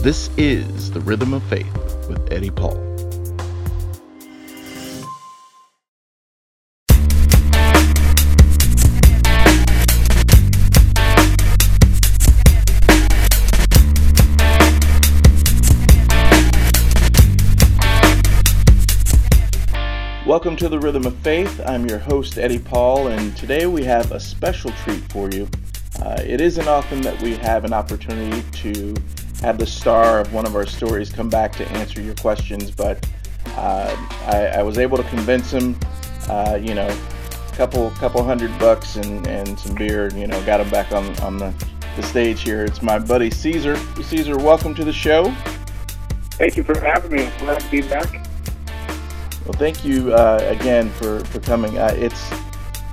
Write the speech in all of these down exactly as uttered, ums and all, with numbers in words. This is The Rhythm of Faith with Eddie Paul. Welcome to The Rhythm of Faith. I'm your host, Eddie Paul, and today we have a special treat for you. Uh, it isn't often that we have an opportunity to have the star of one of our stories come back to answer your questions, but uh, I, I was able to convince him, uh, you know, a couple couple hundred bucks and, and some beer, and, you know, got him back on, on the, the stage here. It's my buddy Caesar. Caesar, welcome to the show. Thank you for having me. I'm glad to be back. Well, thank you uh, again for, for coming. Uh, it's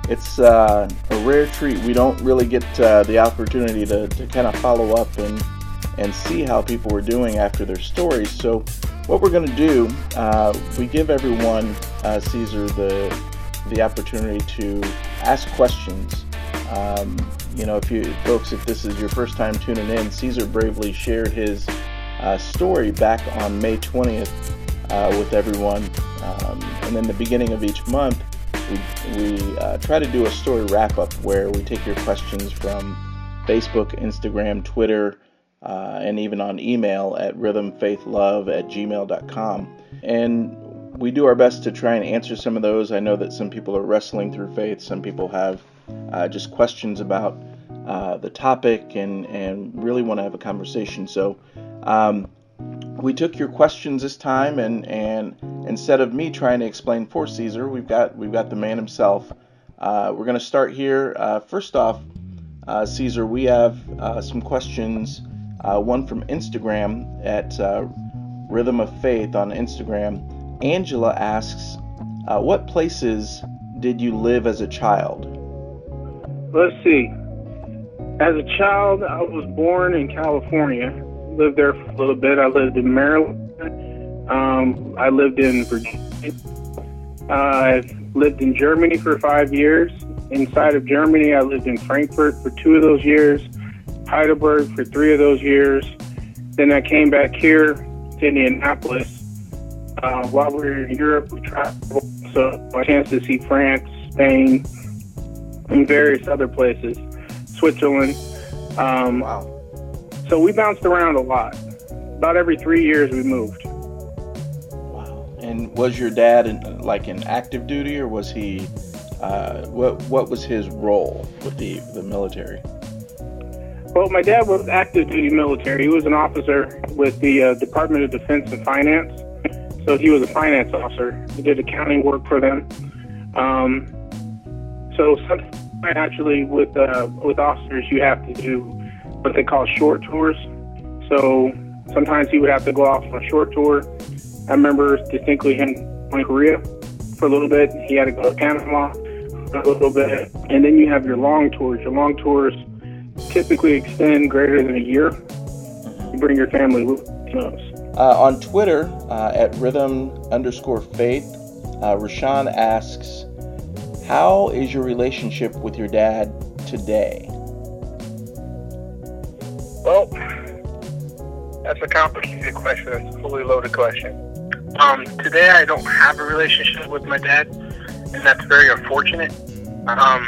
it's uh, a rare treat. We don't really get uh, the opportunity to, to kind of follow up and and see how people are doing after their stories. So what we're going to do, uh, we give everyone, uh, Caesar, the the opportunity to ask questions. Um, you know, if you folks, if this is your first time tuning in, Caesar bravely shared his uh, story back on May twentieth uh, with everyone. Um, and then the beginning of each month, we, we uh, try to do a story wrap-up where we take your questions from Facebook, Instagram, Twitter, Uh, and even on email at rhythm faith love at gmail dot com. And we do our best to try and answer some of those. I know that some people are wrestling through faith. Some people have uh, just questions about uh, the topic and, and really want to have a conversation. So um, we took your questions this time, and, and instead of me trying to explain for Caesar, we've got we've got the man himself. Uh, we're going to start here. Uh, first off, uh, Caesar, we have uh, some questions. Uh, one from Instagram at uh, Rhythm of Faith on Instagram. Angela asks, uh, what places did you live as a child? Let's see. As a child, I was born in California. Lived there for a little bit. I lived in Maryland. Um, I lived in Virginia. Uh, I lived in Germany for five years. Inside of Germany, I lived in Frankfurt for two of those years. Heidelberg for three of those years. Then I came back here to Indianapolis. Uh, while we were in Europe, we traveled, so I had a chance to see France, Spain, and various other places, Switzerland. Um, wow. So we bounced around a lot. About every three years we moved. Wow. And was your dad in, like in active duty, or was he, uh, what what was his role with the, the military? Well, my dad was active duty military. He was an officer with the uh, Department of Defense and Finance. So he was a finance officer. He did accounting work for them. Um, so actually with uh, with officers, you have to do what they call short tours. So sometimes he would have to go off on a short tour. I remember distinctly him going to Korea for a little bit. He had to go to Panama for a little bit. And then you have your long tours. Your long tours typically extend greater than a year. You bring your family with you. Uh, on Twitter, uh, at rhythm underscore faith, uh, Rashawn asks, how is your relationship with your dad today? Well, that's a complicated question. That's a fully loaded question. Um, today, I don't have a relationship with my dad, and that's very unfortunate. Um...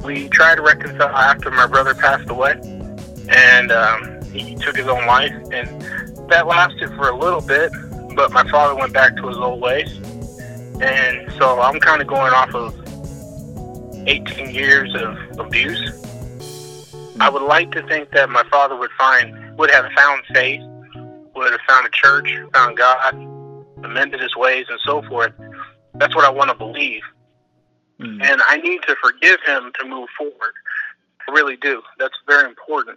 We tried to reconcile after my brother passed away, and um, he took his own life, and that lasted for a little bit, but my father went back to his old ways, and so I'm kind of going off of eighteen years of abuse. I would like to think that my father would find, would have found faith, would have found a church, found God, amended his ways, and so forth. That's what I want to believe. And I need to forgive him to move forward. I really do. That's very important.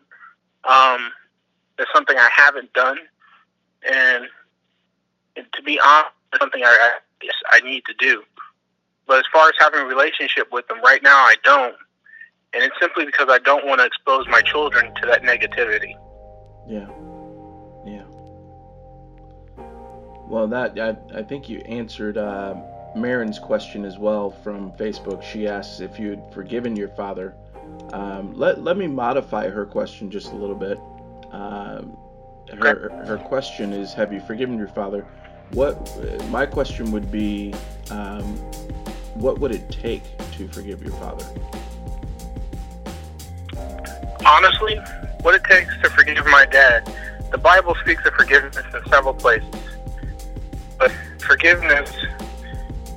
Um, that's something I haven't done. And, and to be honest, that's something I, I, I need to do. But as far as having a relationship with him, right now I don't. And it's simply because I don't want to expose my children to that negativity. Yeah. Yeah. Well, that I, I think you answered... Uh... Marin's question as well from Facebook. She asks if you had forgiven your father. Um, let let me modify her question just a little bit. Um, her, her question is, have you forgiven your father? What my question would be, um, what would it take to forgive your father? Honestly, what it takes to forgive my dad, the Bible speaks of forgiveness in several places. But forgiveness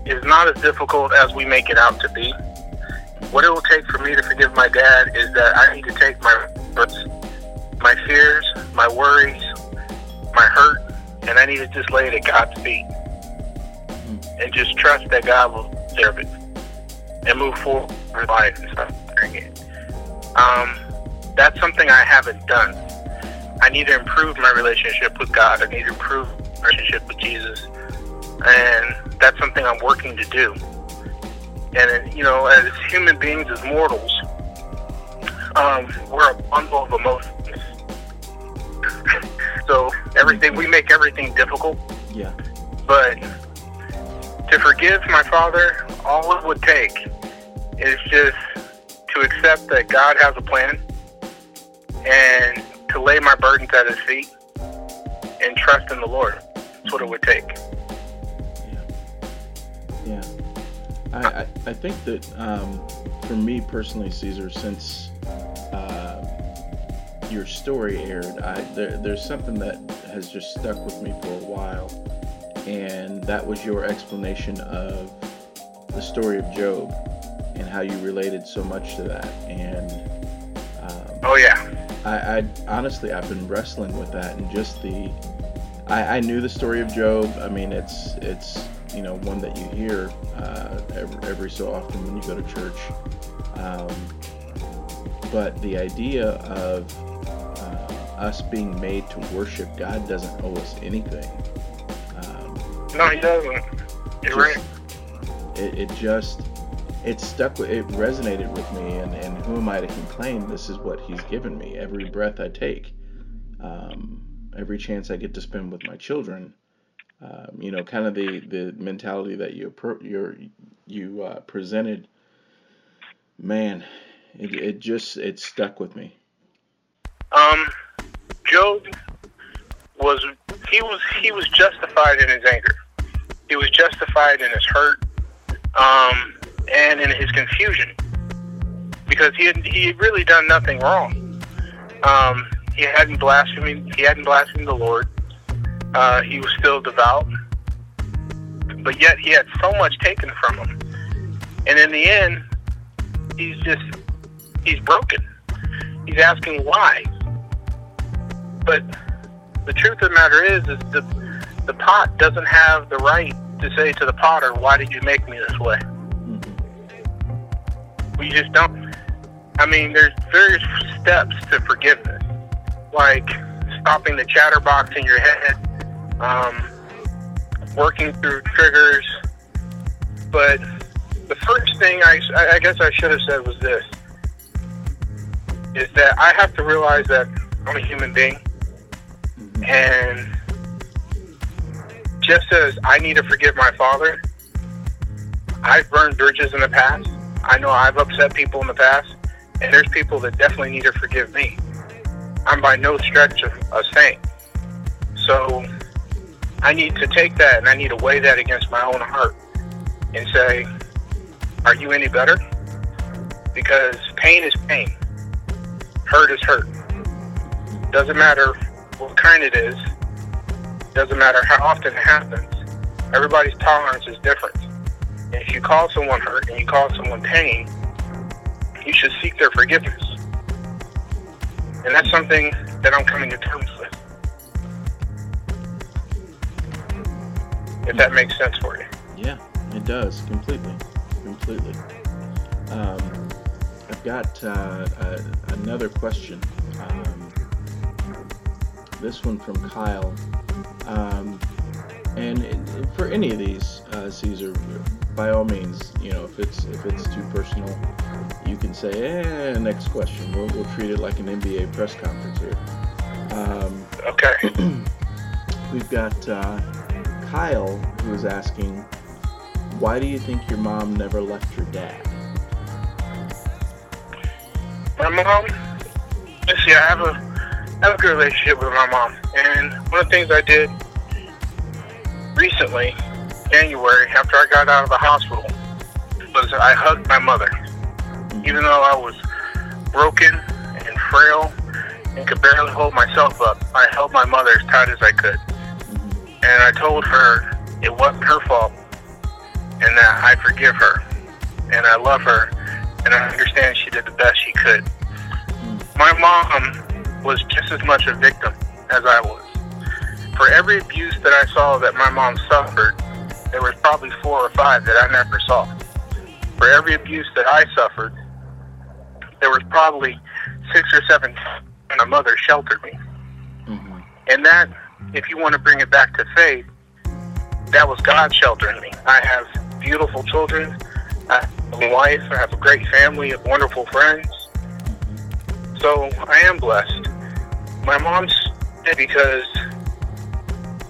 is not as difficult as we make it out to be. What it will take for me to forgive my dad is that I need to take my my fears, my worries, my hurt, and I need to just lay it at God's feet and just trust that God will serve it and move forward with life and stop doing it. Um, that's something I haven't done. I need to improve my relationship with God. I need to improve my relationship with Jesus. And that's something I'm working to do. And, you know, as human beings, as mortals, um, we're a bundle of emotions. So everything, we make everything difficult. Yeah. But to forgive my father, all it would take is just to accept that God has a plan and to lay my burdens at his feet and trust in the Lord. That's what it would take. Yeah, I, I think that um, for me personally, Caesar, since uh, your story aired, I, there, there's something that has just stuck with me for a while, and that was your explanation of the story of Job and how you related so much to that. And um, oh yeah, I, I honestly I've been wrestling with that, and just the I, I knew the story of Job. I mean, it's it's. you know, one that you hear uh, every, every so often when you go to church. Um, but the idea of uh, us being made to worship God doesn't owe us anything. Um, no, he doesn't. You're just, right. It, it just, it stuck, with, it resonated with me, and, and who am I to complain? This is what he's given me. Every breath I take, um, every chance I get to spend with my children, Um, you know, kind of the, the mentality that you your, you uh, presented, man, it, it just, it stuck with me. Um, Job was, he was, he was justified in his anger. He was justified in his hurt, um, and in his confusion, because he had, he had really done nothing wrong. Um, he hadn't blasphemed, he hadn't blasphemed the Lord. Uh, he was still devout, but yet he had so much taken from him. And in the end, he's just, he's broken. He's asking why. But the truth of the matter is, is the, the pot doesn't have the right to say to the potter, why did you make me this way? We just don't. I mean, there's various steps to forgiveness, like stopping the chatterbox in your head, Um, working through triggers. But the first thing I, I guess I should have said was this, is that I have to realize that I'm a human being, and just as I need to forgive my father, I've burned bridges in the past. I know I've upset people in the past, and there's people that definitely need to forgive me. I'm by no stretch a saint. So I need to take that and I need to weigh that against my own heart and say, are you any better? Because pain is pain. Hurt is hurt. Doesn't matter what kind it is. Doesn't matter how often it happens. Everybody's tolerance is different. And if you cause someone hurt and you cause someone pain, you should seek their forgiveness. And that's something that I'm coming to terms with. If that makes sense for you. Yeah, it does. Completely. Completely. Um, I've got uh, a, another question. Um, this one from Kyle. Um, and it, for any of these, uh, Caesar, by all means, you know, if it's if it's too personal, you can say, eh, next question. We'll, we'll treat it like an N B A press conference here. Um, okay. We've got... Uh, Kyle, who was asking, why do you think your mom never left your dad? My mom, let's see, I have a, I have a good relationship with my mom. And one of the things I did recently, January, after I got out of the hospital, was I hugged my mother. Even though I was broken and frail and could barely hold myself up, I held my mother as tight as I could. And I told her it wasn't her fault and that I forgive her and I love her and I understand she did the best she could. My mom was just as much a victim as I was. For every abuse that I saw that my mom suffered, there was probably four or five that I never saw. For every abuse that I suffered, there was probably six or seven times when my mother sheltered me. Mm-hmm. And that, if you want to bring it back to faith, that was God sheltering me. I have beautiful children, I have a wife, I have a great family of wonderful friends. So I am blessed. My mom's because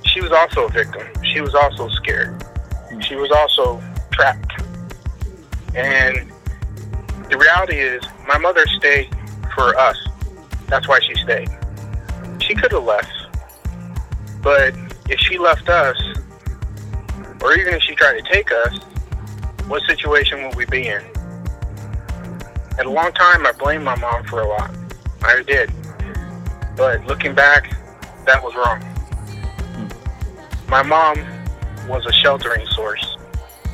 she was also a victim. She was also scared. She was also trapped. And the reality is, my mother stayed for us. That's why she stayed. She could have left. But if she left us, or even if she tried to take us, what situation would we be in? At a long time, I blamed my mom for a lot. I did. But looking back, that was wrong. My mom was a sheltering source,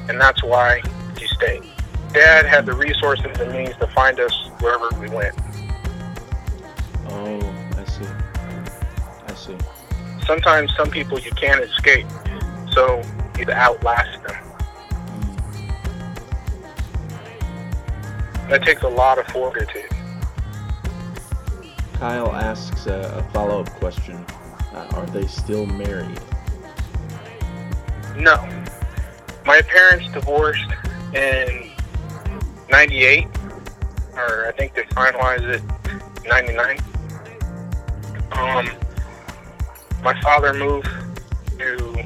and that's why she stayed. Dad had the resources and means to find us wherever we went. Oh, I see. I see. Sometimes some people you can't escape, so you'd outlast them. That takes a lot of fortitude. Kyle asks a, a follow-up question. Uh, are they still married? No. My parents divorced in ninety-eight, or I think they finalized it in ninety-nine. Um, my father moved to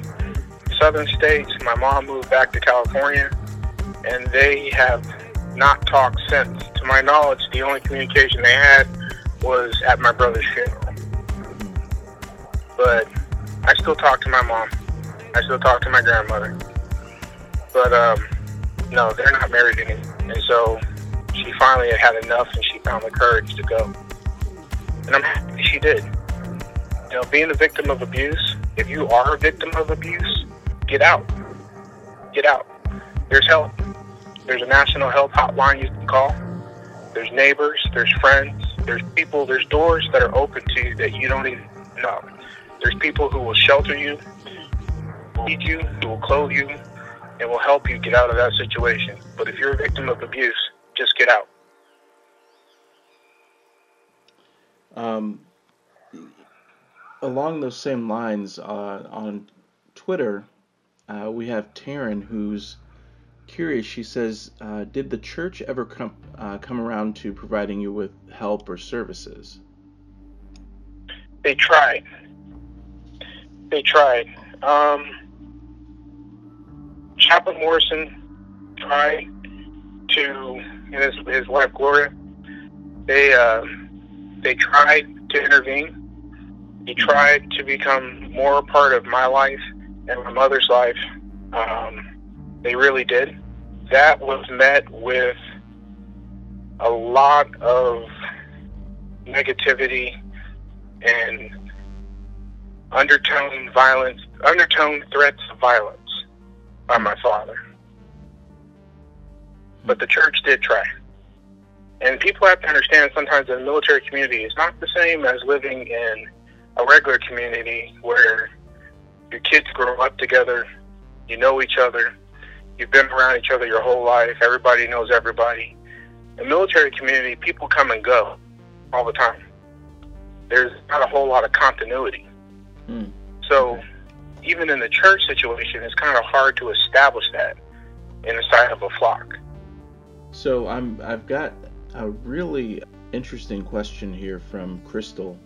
southern states, my mom moved back to California, and they have not talked since. To my knowledge, the only communication they had was at my brother's funeral. But I still talk to my mom. I still talk to my grandmother. But um, no, they're not married anymore. And so she finally had had enough and she found the courage to go. And I'm happy she did. You know, being a victim of abuse, if you are a victim of abuse, get out. Get out. There's help. There's a national health hotline you can call. There's neighbors, there's friends, there's people, there's doors that are open to you that you don't even know. There's people who will shelter you, feed you, who will clothe you, and will help you get out of that situation. But if you're a victim of abuse, just get out. Um, along those same lines, uh, on Twitter, uh, we have Taryn, who's curious. She says, uh, did the church ever come uh, come around to providing you with help or services? They tried. They tried. Um... Chaplain Morrison tried to, and his, his wife Gloria, they uh, they tried to intervene. He tried to become more a part of my life and my mother's life. Um, they really did. That was met with a lot of negativity and undertone violence, undertone threats of violence by my father. But the church did try. And people have to understand sometimes that the military community is not the same as living in a regular community where your kids grow up together, you know each other, you've been around each other your whole life, everybody knows everybody. In the military community, people come and go all the time. There's not a whole lot of continuity. Mm. So even in the church situation, it's kind of hard to establish that inside of a flock. So I'm, I've got a really interesting question here from Crystal.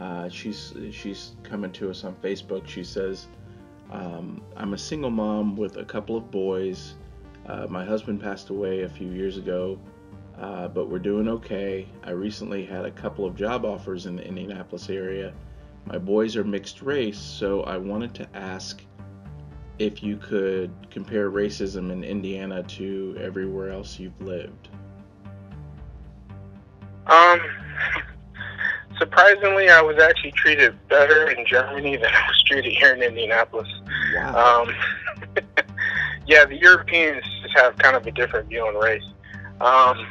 Uh, she's she's coming to us on Facebook. She says, um, I'm a single mom with a couple of boys. Uh, my husband passed away a few years ago. uh, but we're doing okay. I recently had a couple of job offers in the Indianapolis area. My boys are mixed race, so I wanted to ask if you could compare racism in Indiana to everywhere else you've lived. Um, surprisingly, I was actually treated better in Germany than I was treated here in Indianapolis. Wow. Um, yeah, the Europeans just have kind of a different view on race. Um,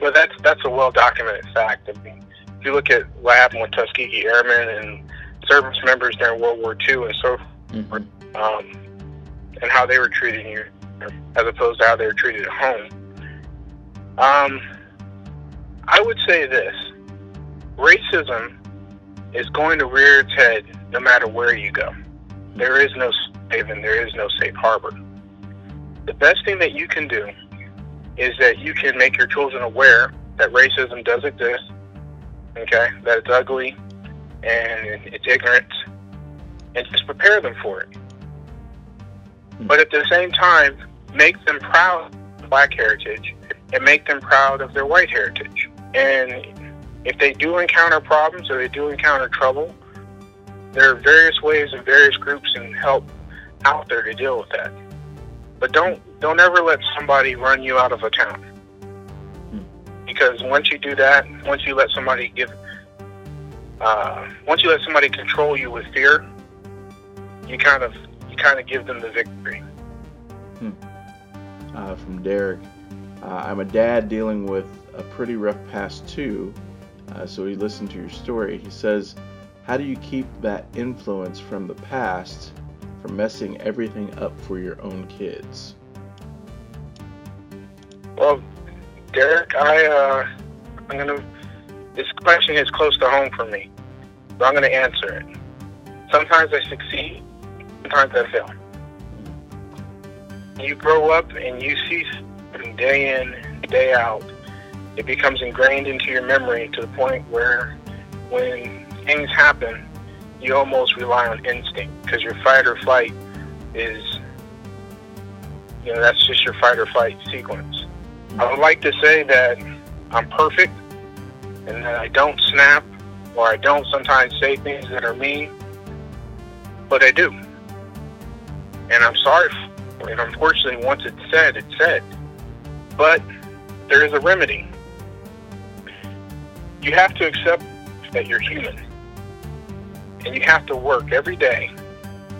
but that's, that's a well-documented fact. I mean, if you look at what happened with Tuskegee Airmen and service members during World War Two and so forth, Mm-hmm. Um, and how they were treated here as opposed to how they were treated at home. Um, I would say this. Racism is going to rear its head no matter where you go. There is no haven, there is no safe harbor. The best thing that you can do is that you can make your children aware that racism does exist, okay, that it's ugly and it's ignorant, and just prepare them for it. But at the same time, make them proud of black heritage and make them proud of their white heritage. And if they do encounter problems or they do encounter trouble, there are various ways and various groups and help out there to deal with that. But don't don't ever let somebody run you out of a town. Because once you do that, once you let somebody give uh, once you let somebody control you with fear, You kind of, you kind of give them the victory. Hmm. Uh, from Derek, uh, I'm a dad dealing with a pretty rough past too, uh, so he listened to your story. He says, how do you keep that influence from the past from messing everything up for your own kids? Well, Derek, I, uh, I'm gonna. This question is close to home for me, so I'm gonna answer it. Sometimes I succeed. Sometimes I fail. You grow up and you see day in, day out. It becomes ingrained into your memory to the point where when things happen, you almost rely on instinct because your fight or flight is, you know, that's just your fight or flight sequence. I would like to say that I'm perfect and that I don't snap or I don't sometimes say things that are mean, but I do. And I'm sorry for it. And unfortunately, once it's said, it's said. But there is a remedy. You have to accept that you're human. And you have to work every day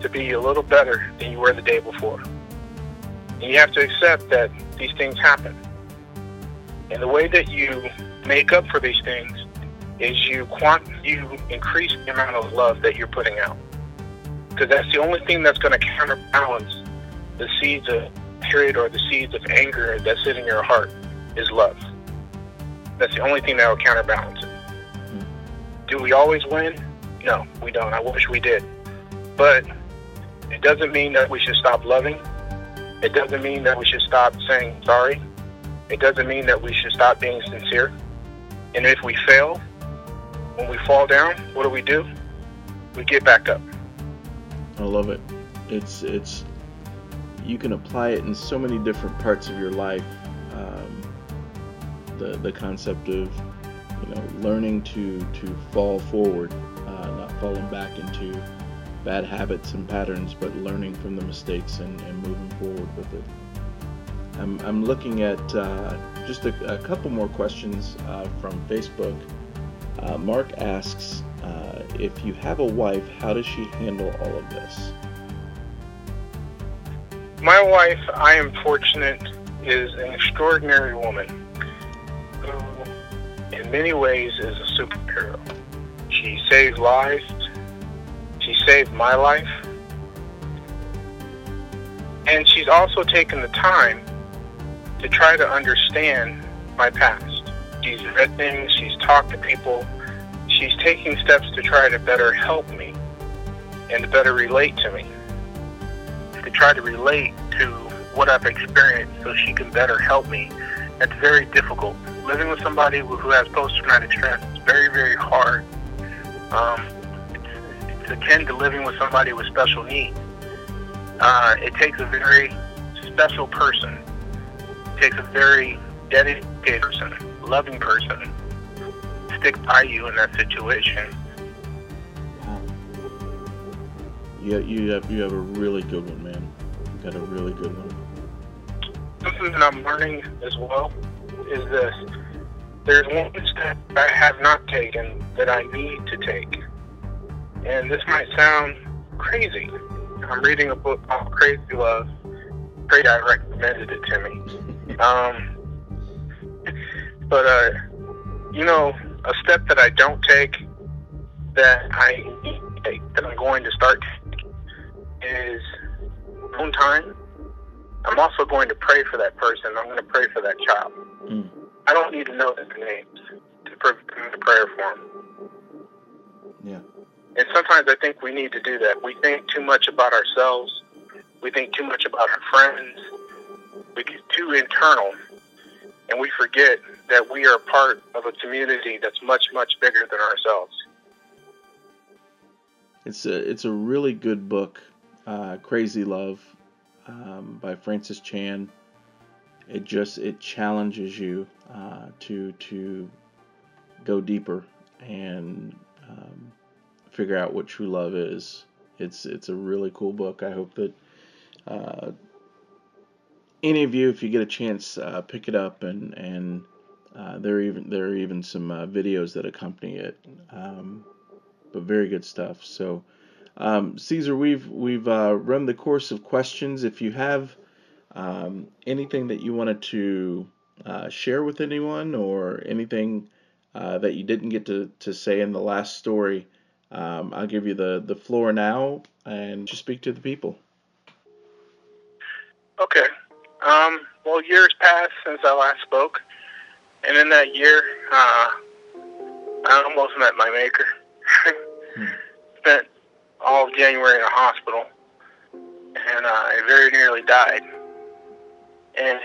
to be a little better than you were the day before. And you have to accept that these things happen. And the way that you make up for these things is you quant you increase the amount of love that you're putting out. Because that's the only thing that's going to counterbalance the seeds of hatred or the seeds of anger that sit in your heart is love. That's the only thing that will counterbalance it. Do we always win? No, we don't. I wish we did. But it doesn't mean that we should stop loving. It doesn't mean that we should stop saying sorry. It doesn't mean that we should stop being sincere. And if we fail, when we fall down, what do we do? We get back up. I love it. It's, it's, you can apply it in so many different parts of your life. Um, the, the concept of, you know, learning to, to fall forward, uh, not falling back into bad habits and patterns, but learning from the mistakes and, and moving forward with it. I'm, I'm looking at uh, just a, a couple more questions uh, from Facebook. Uh, Mark asks, uh, if you have a wife, how does she handle all of this? My wife, I am fortunate, is an extraordinary woman who, in many ways, is a superhero. She saved lives. She saved my life. And she's also taken the time to try to understand my past. She's read things, she's talked to people, she's taking steps to try to better help me and to better relate to me, to try to relate to what I've experienced so she can better help me. That's very difficult. Living with somebody who has post-traumatic stress is very, very hard. Um, it's, it's akin to living with somebody with special needs. Uh, it takes a very special person. It takes a very dedicated person, loving person, stick by you in that situation. Wow. Yeah, you have you have a really good one, man. You got a really good one. Something that I'm learning as well is this. There's one step I have not taken that I need to take. And this might sound crazy. I'm reading a book called Crazy Love. Craig recommended it to me. Um, but, uh, you know, a step that I don't take that I need to take that I'm going to start taking is my own time. I'm also going to pray for that person. I'm going to pray for that child. Mm. I don't need to know their names to pray to prayer for them. Yeah. And sometimes I think we need to do that. We think too much about ourselves. We think too much about our friends. We get too internal. And we forget that we are part of a community that's much, much bigger than ourselves. It's a, it's a really good book, uh, Crazy Love, um, by Francis Chan. It just it challenges you uh, to to go deeper and um, figure out what true love is. It's it's a really cool book. I hope that uh, any of you, if you get a chance, uh, pick it up. And and uh, there are even there are even some uh, videos that accompany it. Um, but very good stuff. So um, Caesar, we've we've uh, run the course of questions. If you have Um, anything that you wanted to uh, share with anyone, or anything uh, that you didn't get to, to say in the last story, um, I'll give you the, the floor now and just speak to the people. Okay. Um, well, years passed since I last spoke, and in that year, uh, I almost met my maker. hmm. Spent all of January in a hospital, and uh, I very nearly died. And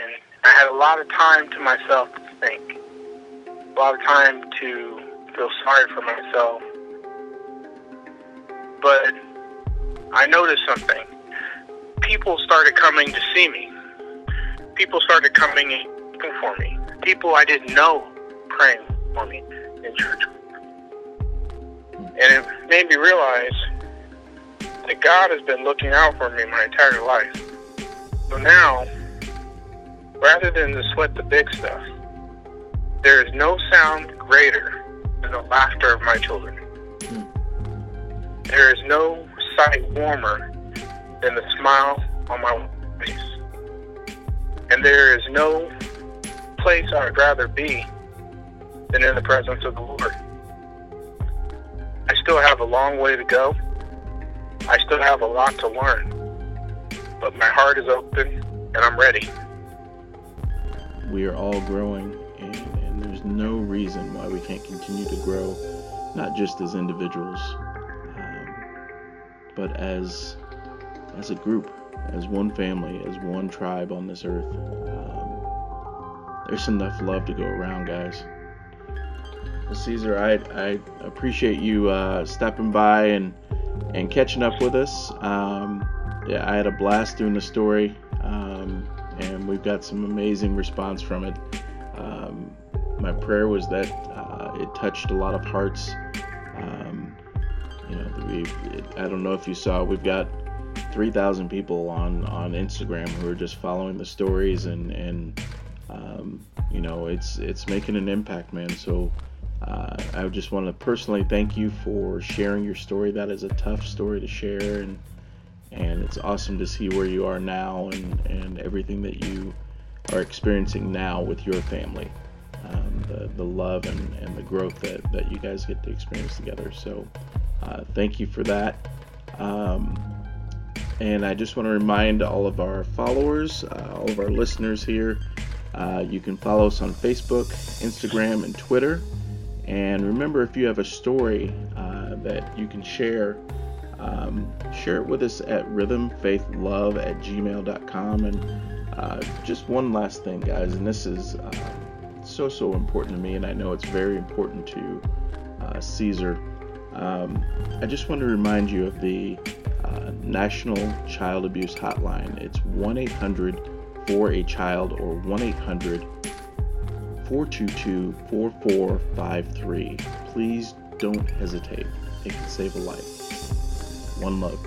I had a lot of time to myself to think, a lot of time to feel sorry for myself. But I noticed something. People started coming to see me. People started coming in for me. People I didn't know praying for me in church. And it made me realize that God has been looking out for me my entire life. So now, rather than to sweat the big stuff, there is no sound greater than the laughter of my children. Mm. There is no sight warmer than the smile on my face. And there is no place I would rather be than in the presence of the Lord. I still have a long way to go. I still have a lot to learn. But my heart is open and I'm ready. We are all growing, and, and there's no reason why we can't continue to grow, not just as individuals, um, but as as a group, as one family, as one tribe on this earth. Um, there's enough love to go around, guys. Well, Caesar, I I appreciate you uh, stepping by and and catching up with us. Um, yeah, I had a blast doing the story. Um, And we've got some amazing response from it. Um, my prayer was that uh, it touched a lot of hearts. Um, you know, it, I don't know if you saw, we've got three thousand people on, on Instagram who are just following the stories, and and um, you know, it's it's making an impact, man. So uh, I just want to personally thank you for sharing your story. That is a tough story to share, and. And it's awesome to see where you are now, and, and everything that you are experiencing now with your family, um, the, the love and, and the growth that, that you guys get to experience together. So uh, thank you for that. Um, and I just want to remind all of our followers, uh, all of our listeners here, uh, you can follow us on Facebook, Instagram, and Twitter. And remember, if you have a story uh, that you can share, Um, share it with us at rhythm faith love at gmail dot com. And uh, just one last thing, guys, and this is uh, so, so important to me, and I know it's very important to uh, Caesar. Um, I just want to remind you of the uh, National Child Abuse Hotline. It's one eight hundred for a Child, or one eight hundred four two two, four four five three. Please don't hesitate. It can save a life. One love.